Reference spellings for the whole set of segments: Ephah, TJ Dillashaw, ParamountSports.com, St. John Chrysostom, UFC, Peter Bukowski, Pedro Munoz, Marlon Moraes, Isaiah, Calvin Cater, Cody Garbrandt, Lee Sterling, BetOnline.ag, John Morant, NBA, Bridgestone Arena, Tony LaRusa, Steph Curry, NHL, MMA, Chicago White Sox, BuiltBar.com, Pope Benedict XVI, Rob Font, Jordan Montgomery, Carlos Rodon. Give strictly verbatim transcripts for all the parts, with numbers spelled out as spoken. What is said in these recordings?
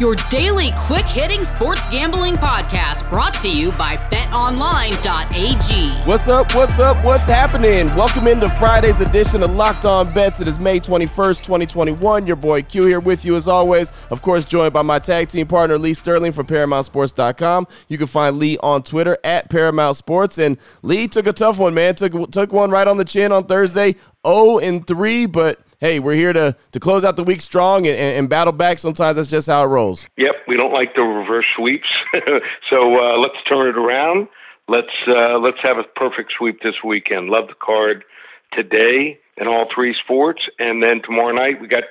your daily quick-hitting sports gambling podcast brought to you by bet online dot a g. What's up? What's up? What's happening? Welcome into Friday's edition of Locked On Bets. It is May twenty-first, twenty twenty-one. Your boy Q here with you as always. Of course, joined by my tag team partner, Lee Sterling from Paramount Sports dot com. You can find Lee on Twitter at Paramount Sports. And Lee took a tough one, man. Took, took one right on the chin on Thursday, oh and three, but hey, we're here to, to close out the week strong and, and battle back. Sometimes that's just how it rolls. Yep, we don't like the reverse sweeps. so uh, let's turn it around. Let's uh, let's have a perfect sweep this weekend. Love the card today in all three sports. And then tomorrow night we got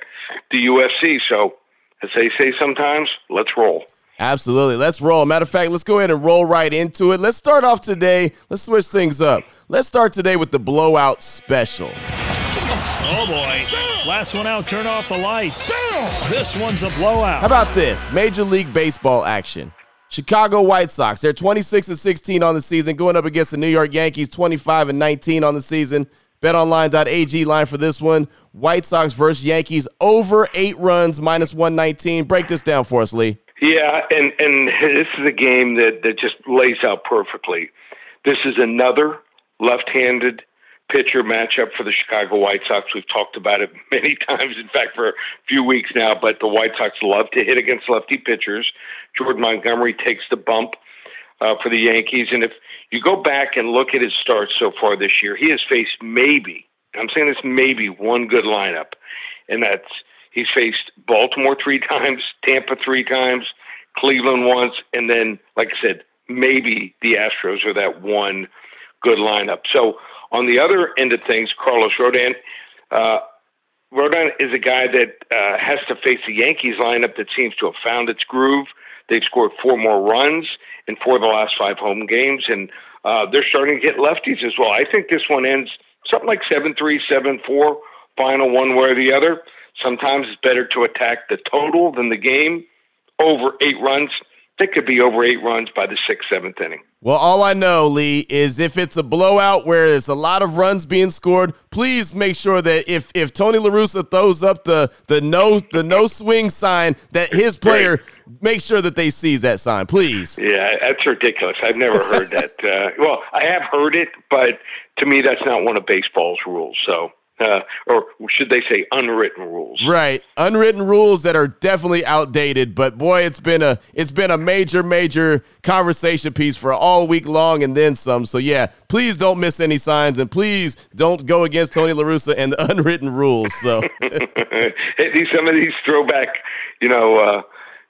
the U F C. So as they say sometimes, let's roll. Absolutely. Let's roll. Matter of fact, let's go ahead and roll right into it. Let's start off today. Let's switch things up. Let's start today with the blowout special. Oh, boy. Last one out. Turn off the lights. This one's a blowout. How about this? Major League Baseball action. Chicago White Sox, they're twenty-six and sixteen on the season, going up against the New York Yankees, twenty-five and nineteen on the season. bet online dot a g line for this one. White Sox versus Yankees, over eight runs, minus one nineteen. Break this down for us, Lee. Yeah, and, and this is a game that, that just lays out perfectly. This is another left-handed pitcher matchup for the Chicago White Sox. We've talked about it many times, in fact, for a few weeks now, but the White Sox love to hit against lefty pitchers. Jordan Montgomery takes the bump uh, for the Yankees, and if you go back and look at his starts so far this year, he has faced maybe, I'm saying this maybe, one good lineup, and that's he's faced Baltimore three times, Tampa three times, Cleveland once, and then, like I said, maybe the Astros are that one good lineup. So on the other end of things, Carlos Rodon, uh, Rodon is a guy that uh, has to face the Yankees lineup that seems to have found its groove. They've scored four more runs in four of the last five home games, and uh, they're starting to get lefties as well. I think this one ends something like seven three, seven four, final one way or the other. Sometimes it's better to attack the total than the game. Over eight runs. It could be over eight runs by the sixth, seventh inning. Well, all I know, Lee, is if it's a blowout where there's a lot of runs being scored, please make sure that if if Tony LaRusa throws up the the no the no swing sign, that his player make sure that they seize that sign, please. Yeah, that's ridiculous. I've never heard that. Uh, well, I have heard it, but to me, that's not one of baseball's rules. So. Uh, or should they say unwritten rules? Right, unwritten rules that are definitely outdated. But boy, it's been a it's been a major, major conversation piece for all week long, and then some. So yeah, please don't miss any signs, and please don't go against Tony LaRusa and the unwritten rules. So some of these throwback, you know, uh,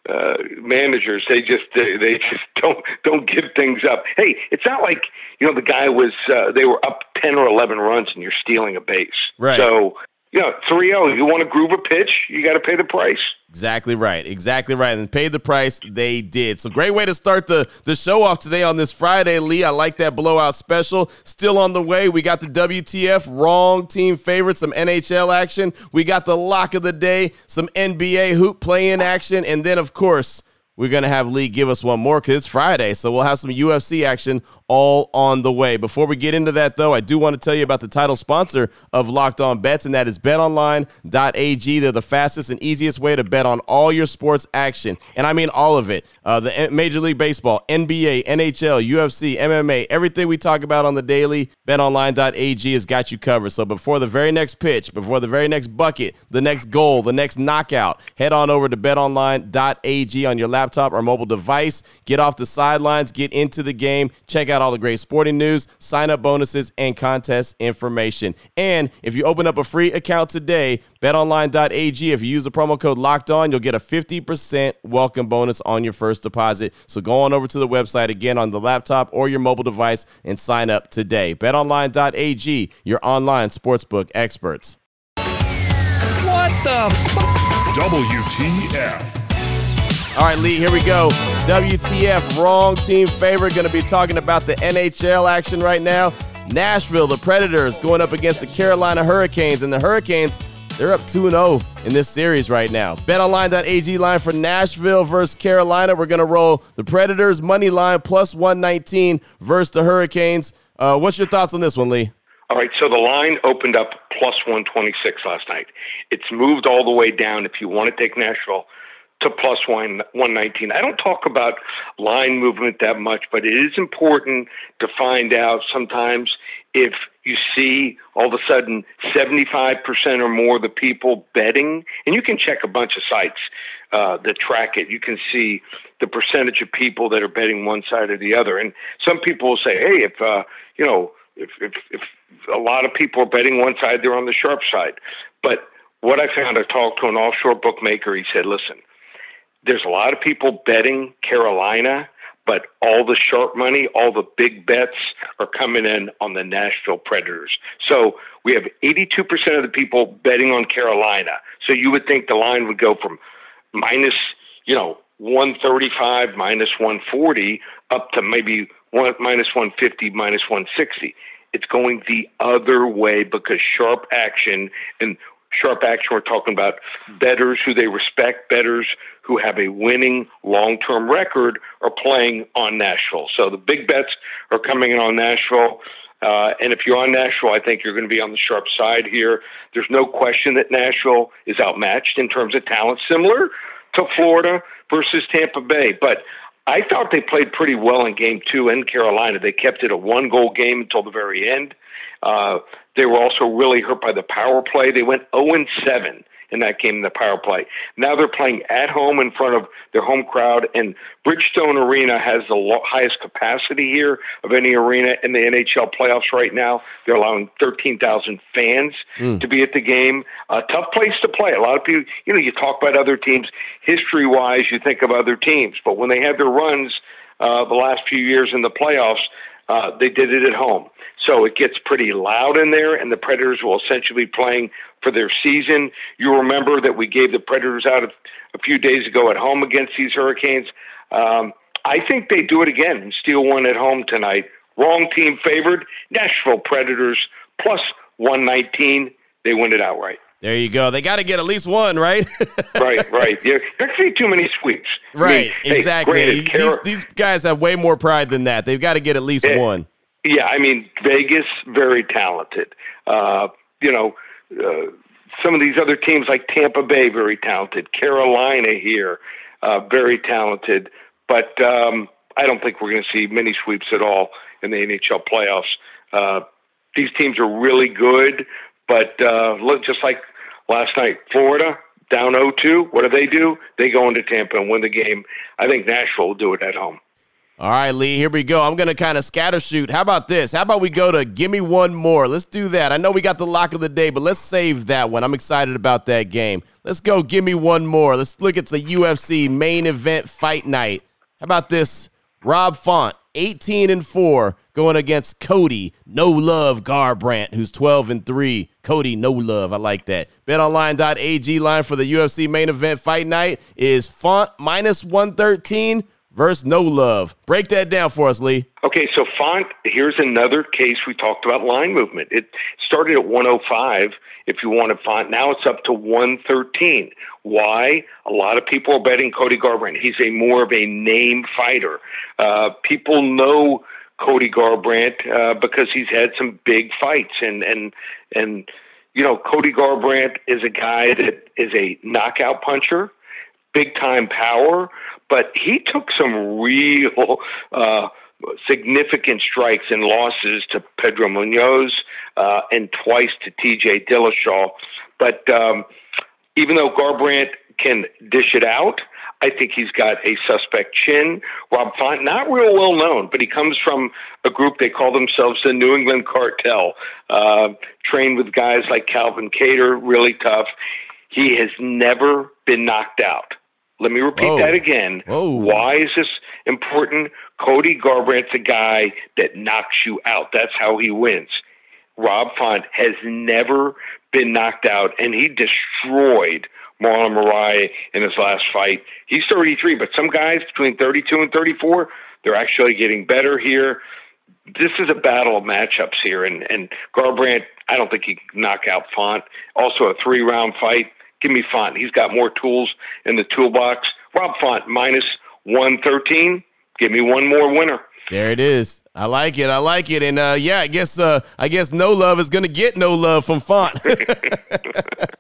uh, managers they just they, they just don't don't give things up. Hey, it's not like you know the guy was uh, they were up ten or eleven runs and you're stealing a base. Right. So, you know, three oh, you want to groove a pitch, you got to pay the price. Exactly right. Exactly right. And paid the price, they did. So great way to start the, the show off today on this Friday, Lee. I like that blowout special. Still on the way. We got the W T F, wrong team favorite, some N H L action. We got the lock of the day, some N B A hoop play-in action. And then, of course, we're going to have Lee give us one more because it's Friday, so we'll have some U F C action all on the way. Before we get into that, though, I do want to tell you about the title sponsor of Locked On Bets, and that is bet online dot a g. They're the fastest and easiest way to bet on all your sports action, and I mean all of it. Uh, the Major League Baseball, N B A, N H L, U F C, M M A, everything we talk about on the daily, bet online dot a g has got you covered. So before the very next pitch, before the very next bucket, the next goal, the next knockout, head on over to bet online dot a g on your laptop. Laptop or mobile device. Get off the sidelines, get into the game, check out all the great sporting news, sign up bonuses, and contest information. And if you open up a free account today, bet online dot a g, if you use the promo code Locked On, you'll get a fifty percent welcome bonus on your first deposit. So go on over to the website again on the laptop or your mobile device and sign up today. bet online dot a g, your online sportsbook experts. What the f- W T F. All right, Lee, here we go. W T F, wrong team favorite. Going to be talking about the N H L action right now. Nashville, the Predators, going up against the Carolina Hurricanes. And the Hurricanes, They're up two and oh in this series right now. BetOnline.ag line for Nashville versus Carolina. We're going to roll the Predators money line plus one nineteen versus the Hurricanes. Uh, what's your thoughts on this one, Lee? All right, so the line opened up plus one twenty-six last night. It's moved all the way down, if you want to take Nashville, to plus one nineteen. I don't talk about line movement that much, but it is important to find out sometimes if you see all of a sudden seventy-five percent or more of the people betting, and you can check a bunch of sites uh, that track it. You can see the percentage of people that are betting one side or the other. And some people will say, hey, if, uh, you know, if, if, if a lot of people are betting one side, they're on the sharp side. But what I found, I talked to an offshore bookmaker. He said, listen, there's a lot of people betting Carolina, but all the sharp money, all the big bets are coming in on the Nashville Predators. So we have eighty-two percent of the people betting on Carolina. So you would think the line would go from minus, you know, one thirty-five, minus one forty, up to maybe one, minus one fifty, minus one sixty. It's going the other way because sharp action and Sharp action, we're talking about bettors who they respect, bettors who have a winning long-term record are playing on Nashville. So the big bets are coming in on Nashville. Uh, and if you're on Nashville, I think you're going to be on the sharp side here. There's no question that Nashville is outmatched in terms of talent, similar to Florida versus Tampa Bay. But I thought they played pretty well in game two in Carolina. They kept it a one-goal game until the very end. Uh, they were also really hurt by the power play. They went oh and seven in that game in the power play. Now they're playing at home in front of their home crowd, and Bridgestone Arena has the lo- highest capacity here of any arena in the N H L playoffs right now. They're allowing thirteen thousand fans mm. to be at the game. A tough place to play. A lot of people, you know, you talk about other teams. History-wise, you think of other teams. But when they had their runs uh, the last few years in the playoffs, uh, they did it at home. So it gets pretty loud in there, and the Predators will essentially be playing for their season. You remember that we gave the Predators out a few days ago at home against these Hurricanes. Um, I think they do it again and steal one at home tonight. Wrong team favored. Nashville Predators plus one nineteen. They win it outright. There you go. They got to get at least one, right? right, right. There can't be too many sweeps. Right, I mean, exactly. Hey, granted, these, Car- these guys have way more pride than that. They've got to get at least it, one. Yeah, I mean, Vegas, very talented. Uh, you know, uh, some of these other teams like Tampa Bay, very talented. Carolina here, uh, very talented. But um, I don't think we're going to see many sweeps at all in the N H L playoffs. Uh, these teams are really good, but uh, look, just like last night, Florida down oh two. What do they do? They go into Tampa and win the game. I think Nashville will do it at home. All right, Lee, here we go. I'm going to kind of scatter shoot. How about this? How about we go to give me one more? Let's do that. I know we got the lock of the day, but let's save that one. I'm excited about that game. Let's go give me one more. Let's look at the U F C main event fight night. How about this? Rob Font, eighteen and four, going against Cody No Love Garbrandt, who's twelve and three. Cody No Love. I like that. BetOnline.ag line for the U F C main event fight night is Font minus one thirteen. Versus No Love. Break that down for us, Lee. Okay, so Font, here's another case we talked about line movement. It started at one oh five if you wanted Font. Now it's up to one thirteen. Why? A lot of people are betting Cody Garbrandt. He's a more of a name fighter. Uh, people know Cody Garbrandt uh, because he's had some big fights. And, and, and you know, Cody Garbrandt is a guy that is a knockout puncher, big-time power, but he took some real uh, significant strikes and losses to Pedro Munoz uh, and twice to T J Dillashaw. But um, even though Garbrandt can dish it out, I think he's got a suspect chin. Rob Font, not real well known, but he comes from a group, they call themselves the New England Cartel, uh, trained with guys like Calvin Cater, really tough. He has never been knocked out. Let me repeat Whoa. that again. Whoa. Why is this important? Cody Garbrandt's a guy that knocks you out. That's how he wins. Rob Font has never been knocked out, and he destroyed Marlon Moraes in his last fight. He's thirty-three, but some guys between thirty-two and thirty-four, they're actually getting better here. this is a battle of matchups here, and, and Garbrandt, I don't think he can knock out Font. Also a three-round fight. Give me Font. He's got more tools in the toolbox. Rob Font, minus one thirteen. Give me one more winner. There it is. I like it. I like it. And, uh, yeah, I guess uh, I guess no love is going to get no love from Font.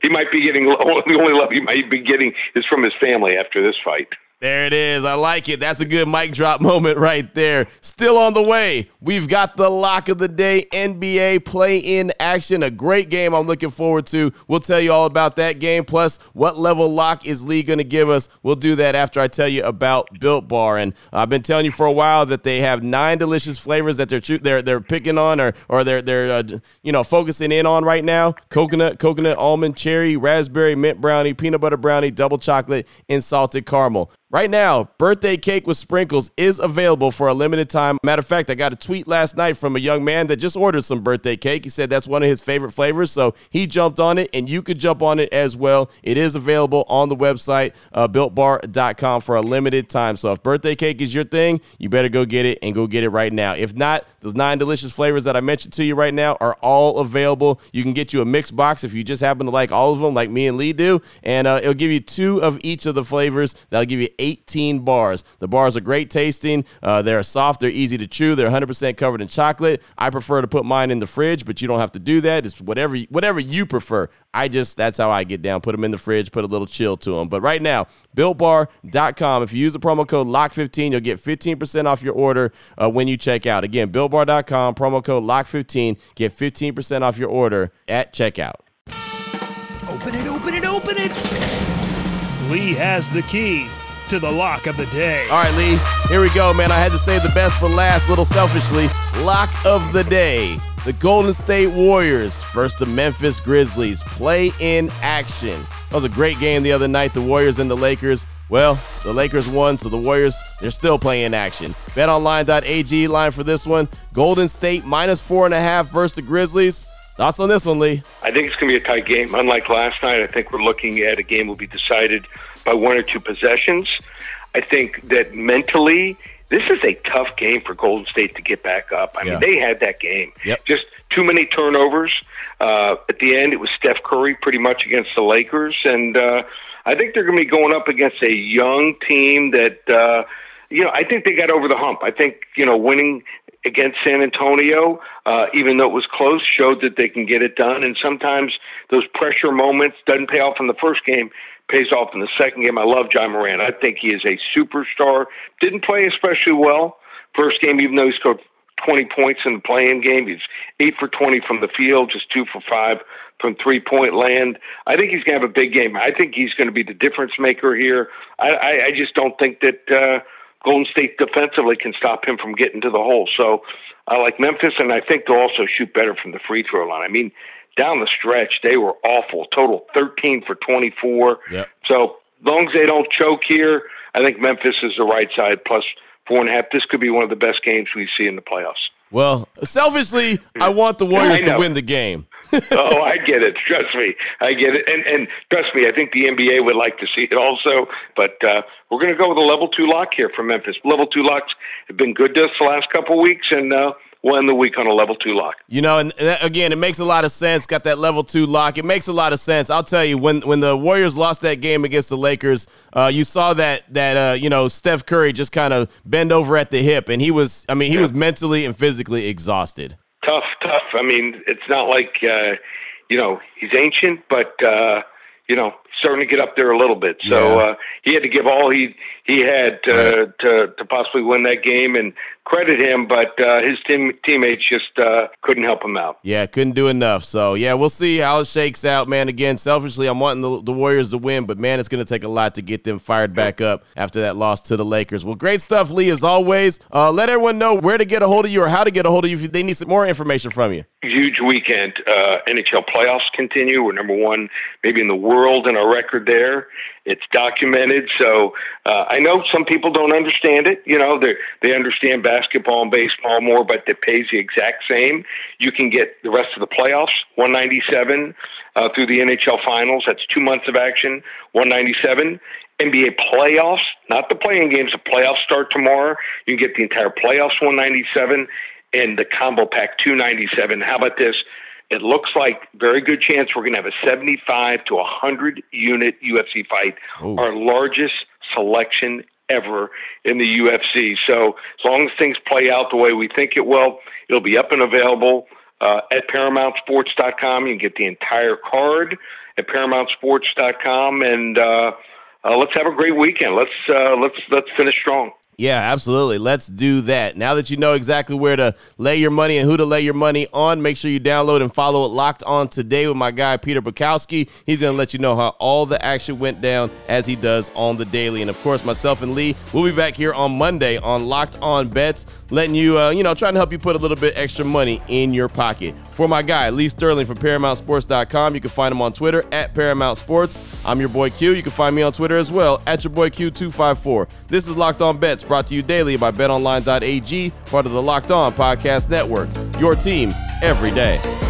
He might be getting – the only love he might be getting is from his family after this fight. There it is. I like it. That's a good mic drop moment right there. Still on the way, we've got the lock of the day, N B A play-in action. A great game I'm looking forward to. We'll tell you all about that game, plus what level lock is Lee going to give us. We'll do that after I tell you about Built Bar. And I've been telling you for a while that they have nine delicious flavors that they're they're they're picking on or or they're they're uh, you know focusing in on right now: coconut, coconut, almond, cherry, raspberry, mint brownie, peanut butter brownie, double chocolate, and salted caramel. Right now, birthday cake with sprinkles is available for a limited time. Matter of fact, I got a tweet last night from a young man that just ordered some birthday cake. He said that's one of his favorite flavors, so he jumped on it, and you could jump on it as well. It is available on the website, uh, built bar dot com, for a limited time. So if birthday cake is your thing, you better go get it and go get it right now. If not, those nine delicious flavors that I mentioned to you right now are all available. You can get you a mixed box if you just happen to like all of them, like me and Lee do, and uh, it'll give you two of each of the flavors. That'll give you eighteen bars. The bars are great tasting. Uh, they're soft. They're easy to chew. They're one hundred percent covered in chocolate. I prefer to put mine in the fridge, but you don't have to do that. It's whatever whatever you prefer. I just, that's how I get down. Put them in the fridge, put a little chill to them. But right now, built bar dot com. If you use the promo code lock fifteen, you'll get fifteen percent off your order uh, when you check out. Again, built bar dot com, promo code lock fifteen. Get fifteen percent off your order at checkout. Open it, open it, open it. Lee has the key to the lock of the day. All right, Lee, here we go, man. I had to save the best for last, little selfishly. Lock of the day. The Golden State Warriors versus the Memphis Grizzlies. Play in action. That was a great game the other night, the Warriors and the Lakers. Well, the Lakers won, so the Warriors, they're still playing action. bet online dot a g line for this one. Golden State minus four and a half versus the Grizzlies. Thoughts on this one, Lee? I think it's going to be a tight game. Unlike last night, I think we're looking at a game will be decided by one or two possessions. I think that mentally, this is a tough game for Golden State to get back up. I yeah. mean, they had that game. Yep. Just too many turnovers. Uh, at the end, it was Steph Curry pretty much against the Lakers. And uh, I think they're going to be going up against a young team that, uh, you know, I think they got over the hump. I think, you know, winning against San Antonio, uh, even though it was close, showed that they can get it done. And sometimes those pressure moments doesn't pay off in the first game. Pays off in the second game. I love John Morant. I think he is a superstar. Didn't play especially well first game, even though he scored twenty points in the play-in game. He's eight for twenty from the field, just two for five from three-point land. I think he's going to have a big game. I think he's going to be the difference maker here. I, I, I just don't think that uh, Golden State defensively can stop him from getting to the hole. So I like Memphis, and I think they'll also shoot better from the free throw line. I mean, down the stretch, they were awful. Total thirteen for twenty-four. Yep. So long as they don't choke here, I think Memphis is the right side, plus four and a half. This could be one of the best games we see in the playoffs. Well, selfishly, I want the Warriors to win the game. Oh, I get it. Trust me. I get it. And, and trust me, I think the N B A would like to see it also. But uh, we're going to go with a level two lock here for Memphis. Level two locks have been good to us the last couple weeks, and uh, we'll end the week on a level two lock. You know, and that, again, it makes a lot of sense. Got that level two lock. It makes a lot of sense. I'll tell you, when when the Warriors lost that game against the Lakers, uh, you saw that that uh, you know Steph Curry just kind of bend over at the hip, and he was, I mean, he yeah. was mentally and physically exhausted. Tough, tough. I mean, it's not like uh, you know he's ancient, but uh, you know, starting to get up there a little bit. So yeah. uh, he had to give all he he had to, right. to to possibly win that game, and credit him, but uh, his team, teammates just uh, couldn't help him out. Yeah, couldn't do enough. So, yeah, we'll see how it shakes out, man. Again, selfishly, I'm wanting the, the Warriors to win, but, man, it's going to take a lot to get them fired back up after that loss to the Lakers. Well, great stuff, Lee, as always. Uh, let everyone know where to get a hold of you or how to get a hold of you if they need some more information from you. Huge weekend. Uh, N H L playoffs continue. We're number one maybe in the world in our record there. It's documented. So uh, I know some people don't understand it. You know, they they understand basketball and baseball more, but it pays the exact same. You can get the rest of the playoffs, one ninety-seven uh, through the N H L finals. That's two months of action, one ninety-seven. N B A playoffs, not the play-in games. The playoffs start tomorrow. You can get the entire playoffs, one ninety-seven. in the combo pack, two ninety-seven. How about this? It looks like very good chance we're going to have a seventy-five to one hundred unit U F C fight, Ooh. Our largest selection ever in the U F C. So as long as things play out the way we think it will, it'll be up and available uh, at Paramount Sports dot com. You can get the entire card at Paramount Sports dot com, and uh, uh, let's have a great weekend. Let's uh, let's let's finish strong. Yeah, absolutely. Let's do that. Now that you know exactly where to lay your money and who to lay your money on, make sure you download and follow it Locked On Today with my guy, Peter Bukowski. He's going to let you know how all the action went down as he does on the daily. And, of course, myself and Lee will be back here on Monday on Locked On Bets, letting you, uh, you know, trying to help you put a little bit extra money in your pocket. For my guy, Lee Sterling from Paramount Sports dot com, you can find him on Twitter at Paramount Sports. I'm your boy Q. You can find me on Twitter as well at your boy Q two five four. This is Locked On Bets, brought to you daily by BetOnline.ag, part of the Locked On Podcast Network. Your team every day.